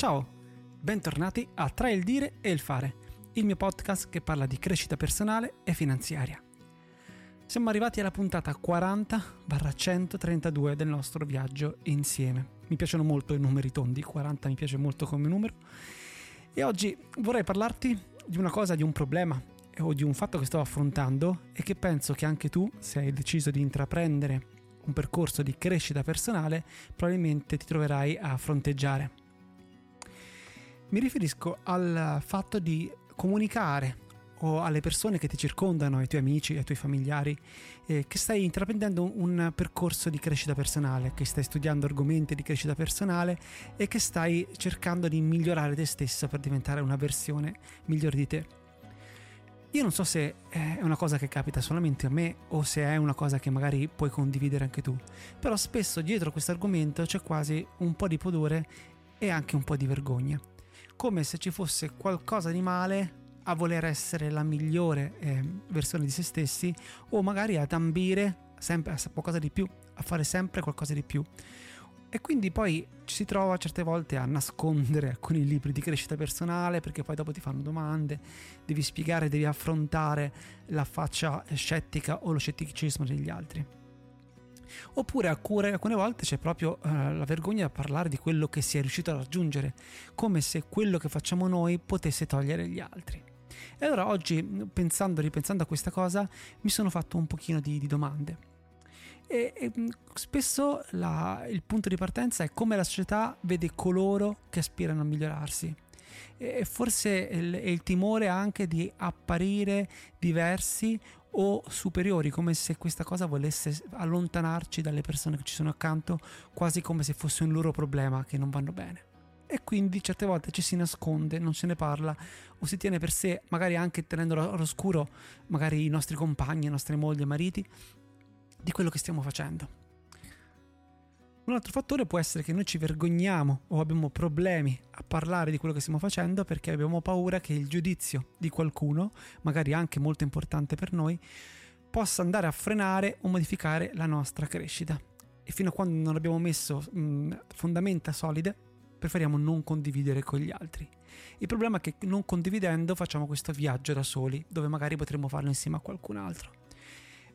Ciao, bentornati a Tra il dire e il fare, il mio podcast che parla di crescita personale e finanziaria. Siamo arrivati alla puntata 40/132 del nostro viaggio insieme. Mi piacciono molto i numeri tondi, 40 mi piace molto come numero. E oggi vorrei parlarti di una cosa, di un problema o di un fatto che sto affrontando e che penso che anche tu, se hai deciso di intraprendere un percorso di crescita personale, probabilmente ti troverai a fronteggiare. Mi riferisco al fatto di comunicare o alle persone che ti circondano, ai tuoi amici, ai tuoi familiari, che stai intraprendendo un percorso di crescita personale, che stai studiando argomenti di crescita personale e che stai cercando di migliorare te stesso per diventare una versione migliore di te. Io non so se è una cosa che capita solamente a me o se è una cosa che magari puoi condividere anche tu, però spesso dietro questo argomento c'è quasi un po' di pudore e anche un po' di vergogna, come se ci fosse qualcosa di male a voler essere la migliore versione di se stessi, o magari ad ambire sempre a qualcosa di più, a fare sempre qualcosa di più. E quindi poi ci si trova certe volte a nascondere alcuni libri di crescita personale, perché poi dopo ti fanno domande, devi spiegare, devi affrontare la faccia scettica o lo scetticismo degli altri. Oppure alcune volte c'è proprio la vergogna a parlare di quello che si è riuscito a raggiungere, come se quello che facciamo noi potesse togliere gli altri. E allora oggi, ripensando a questa cosa, mi sono fatto un pochino di domande. E spesso il punto di partenza è come la società vede coloro che aspirano a migliorarsi, e forse il timore anche di apparire diversi o superiori, come se questa cosa volesse allontanarci dalle persone che ci sono accanto, quasi come se fosse un loro problema che non vanno bene. E quindi certe volte ci si nasconde, non se ne parla o si tiene per sé, magari anche tenendolo all'oscuro magari i nostri compagni, le nostre mogli e mariti, di quello che stiamo facendo. Un altro fattore può essere che noi ci vergogniamo o abbiamo problemi a parlare di quello che stiamo facendo perché abbiamo paura che il giudizio di qualcuno, magari anche molto importante per noi, possa andare a frenare o modificare la nostra crescita. E fino a quando non abbiamo messo fondamenta solide, preferiamo non condividere con gli altri. Il problema è che non condividendo facciamo questo viaggio da soli, dove magari potremmo farlo insieme a qualcun altro.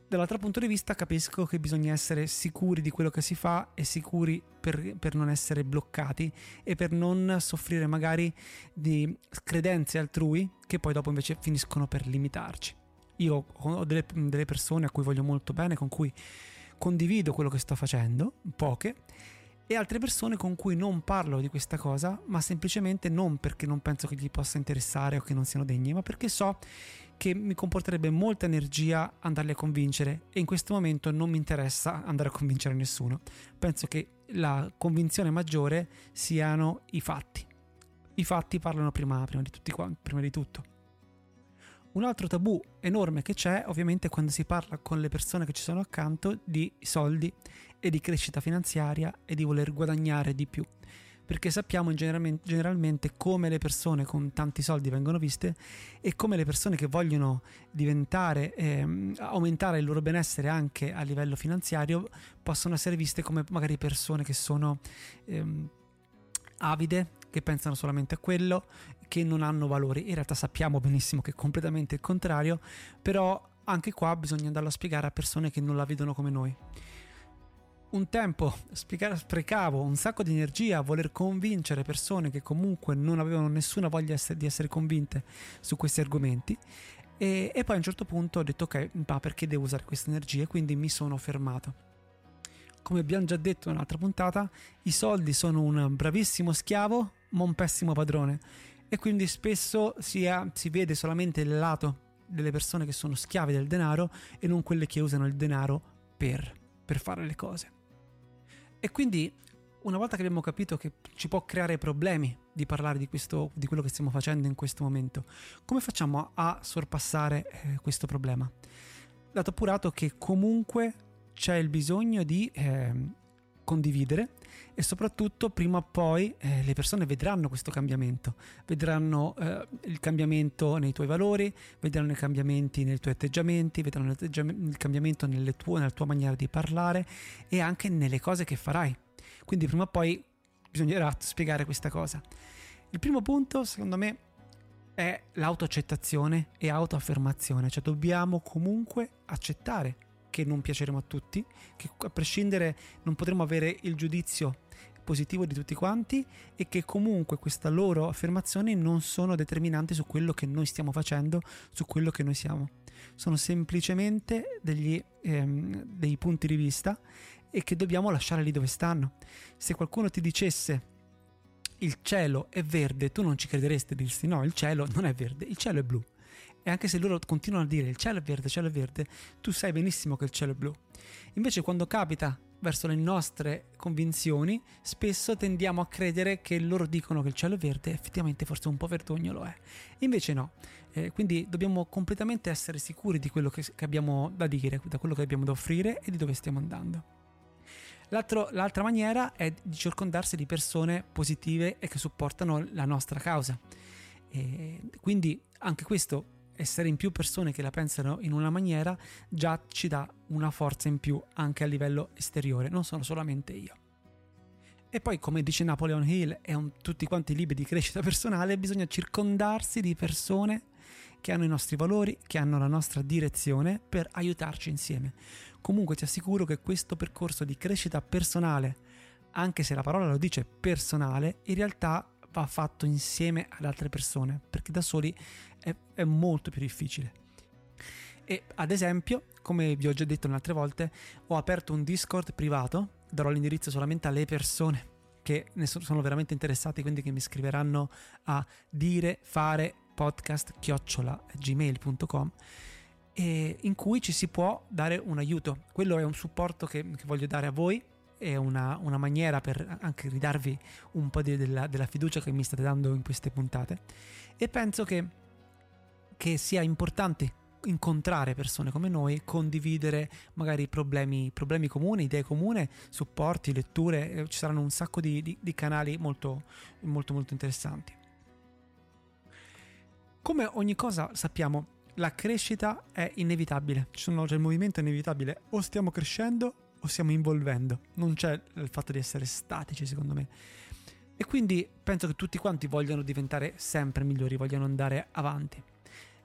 Dall'altro punto di vista capisco che bisogna essere sicuri di quello che si fa e sicuri per non essere bloccati e per non soffrire magari di credenze altrui che poi dopo invece finiscono per limitarci. Io ho delle persone a cui voglio molto bene, con cui condivido quello che sto facendo, poche, e altre persone con cui non parlo di questa cosa, ma semplicemente non perché non penso che gli possa interessare o che non siano degni, ma perché so che mi comporterebbe molta energia andarli a convincere e in questo momento non mi interessa andare a convincere nessuno. Penso che la convinzione maggiore siano i fatti. I fatti parlano prima di tutto. Un altro tabù enorme che c'è, ovviamente, quando si parla con le persone che ci sono accanto di soldi e di crescita finanziaria e di voler guadagnare di più, perché sappiamo generalmente come le persone con tanti soldi vengono viste e come le persone che vogliono diventare aumentare il loro benessere anche a livello finanziario possono essere viste come magari persone che sono avide, che pensano solamente a quello, che non hanno valori. In realtà sappiamo benissimo che è completamente il contrario, però anche qua bisogna andarlo a spiegare a persone che non la vedono come noi. Un tempo sprecavo un sacco di energia a voler convincere persone che comunque non avevano nessuna voglia di essere convinte su questi argomenti, e poi a un certo punto ho detto ok, ma perché devo usare queste energie? Quindi mi sono fermato. Come abbiamo già detto in un'altra puntata, i soldi sono un bravissimo schiavo ma un pessimo padrone, e quindi spesso si vede solamente il lato delle persone che sono schiavi del denaro e non quelle che usano il denaro per fare le cose. E quindi una volta che abbiamo capito che ci può creare problemi di parlare di quello che stiamo facendo in questo momento, come facciamo a sorpassare questo problema? Dato appurato che comunque c'è il bisogno di condividere, e soprattutto prima o poi le persone vedranno questo cambiamento, vedranno il cambiamento nei tuoi valori, vedranno i cambiamenti nei tuoi atteggiamenti, vedranno il cambiamento nella tua maniera di parlare e anche nelle cose che farai. Quindi prima o poi bisognerà spiegare questa cosa. Il primo punto, secondo me, è l'autoaccettazione e autoaffermazione, cioè dobbiamo comunque accettare che non piaceremo a tutti, che a prescindere non potremo avere il giudizio positivo di tutti quanti e che comunque questa loro affermazione non sono determinanti su quello che noi stiamo facendo, su quello che noi siamo. Sono semplicemente dei punti di vista e che dobbiamo lasciare lì dove stanno. Se qualcuno ti dicesse il cielo è verde, tu non ci crederesti, diresti no, il cielo non è verde, il cielo è blu. E anche se loro continuano a dire il cielo è verde, tu sai benissimo che il cielo è blu. Invece quando capita verso le nostre convinzioni, spesso tendiamo a credere che loro dicono che il cielo è verde, effettivamente forse un po' verdogno lo è, invece no. Quindi dobbiamo completamente essere sicuri di quello che abbiamo da dire, da quello che abbiamo da offrire e di dove stiamo andando. L'altra maniera è di circondarsi di persone positive e che supportano la nostra causa, e quindi anche questo, essere in più persone che la pensano in una maniera già ci dà una forza in più anche a livello esteriore, non sono solamente io. E poi, come dice Napoleon Hill e tutti quanti i libri di crescita personale, bisogna circondarsi di persone che hanno i nostri valori, che hanno la nostra direzione, per aiutarci insieme. Comunque ti assicuro che questo percorso di crescita personale, anche se la parola lo dice personale, in realtà va fatto insieme ad altre persone, perché da soli è molto più difficile. E ad esempio, come vi ho già detto altre volte, ho aperto un Discord privato, darò l'indirizzo solamente alle persone che ne sono veramente interessati, quindi che mi scriveranno a direfare podcast@gmail.com, e in cui ci si può dare un aiuto. Quello è un supporto che voglio dare a voi, è una maniera per anche ridarvi un po' della fiducia che mi state dando in queste puntate, e penso che sia importante incontrare persone come noi, condividere magari problemi comuni, idee comune, supporti, letture. Ci saranno un sacco di canali molto, molto, molto interessanti. Come ogni cosa sappiamo, la crescita è inevitabile, c'è il movimento inevitabile, o stiamo crescendo o stiamo involvendo, non c'è il fatto di essere statici, secondo me. E quindi penso che tutti quanti vogliano diventare sempre migliori, vogliono andare avanti.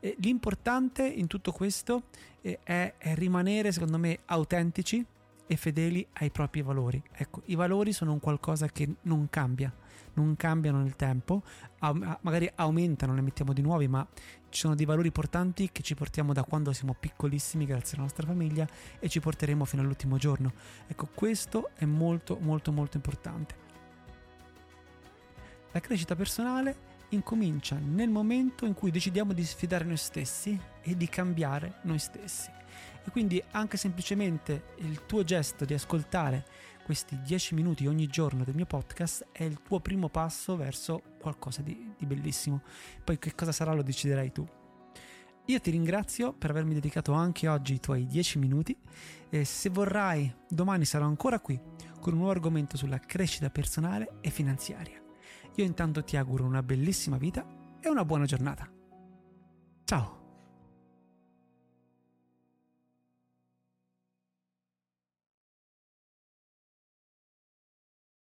E l'importante in tutto questo è rimanere, secondo me, autentici e fedeli ai propri valori. Ecco, i valori sono un qualcosa che non cambiano nel tempo, magari aumentano, ne mettiamo di nuovi, ma ci sono dei valori importanti che ci portiamo da quando siamo piccolissimi grazie alla nostra famiglia e ci porteremo fino all'ultimo giorno. Ecco, questo è molto, molto, molto importante. La crescita personale incomincia nel momento in cui decidiamo di sfidare noi stessi e di cambiare noi stessi. E quindi anche semplicemente il tuo gesto di ascoltare questi 10 minuti ogni giorno del mio podcast è il tuo primo passo verso qualcosa di bellissimo. Poi che cosa sarà lo deciderai tu. Io ti ringrazio per avermi dedicato anche oggi i tuoi 10 minuti e, se vorrai, domani sarò ancora qui con un nuovo argomento sulla crescita personale e finanziaria. Io intanto ti auguro una bellissima vita e una buona giornata. Ciao!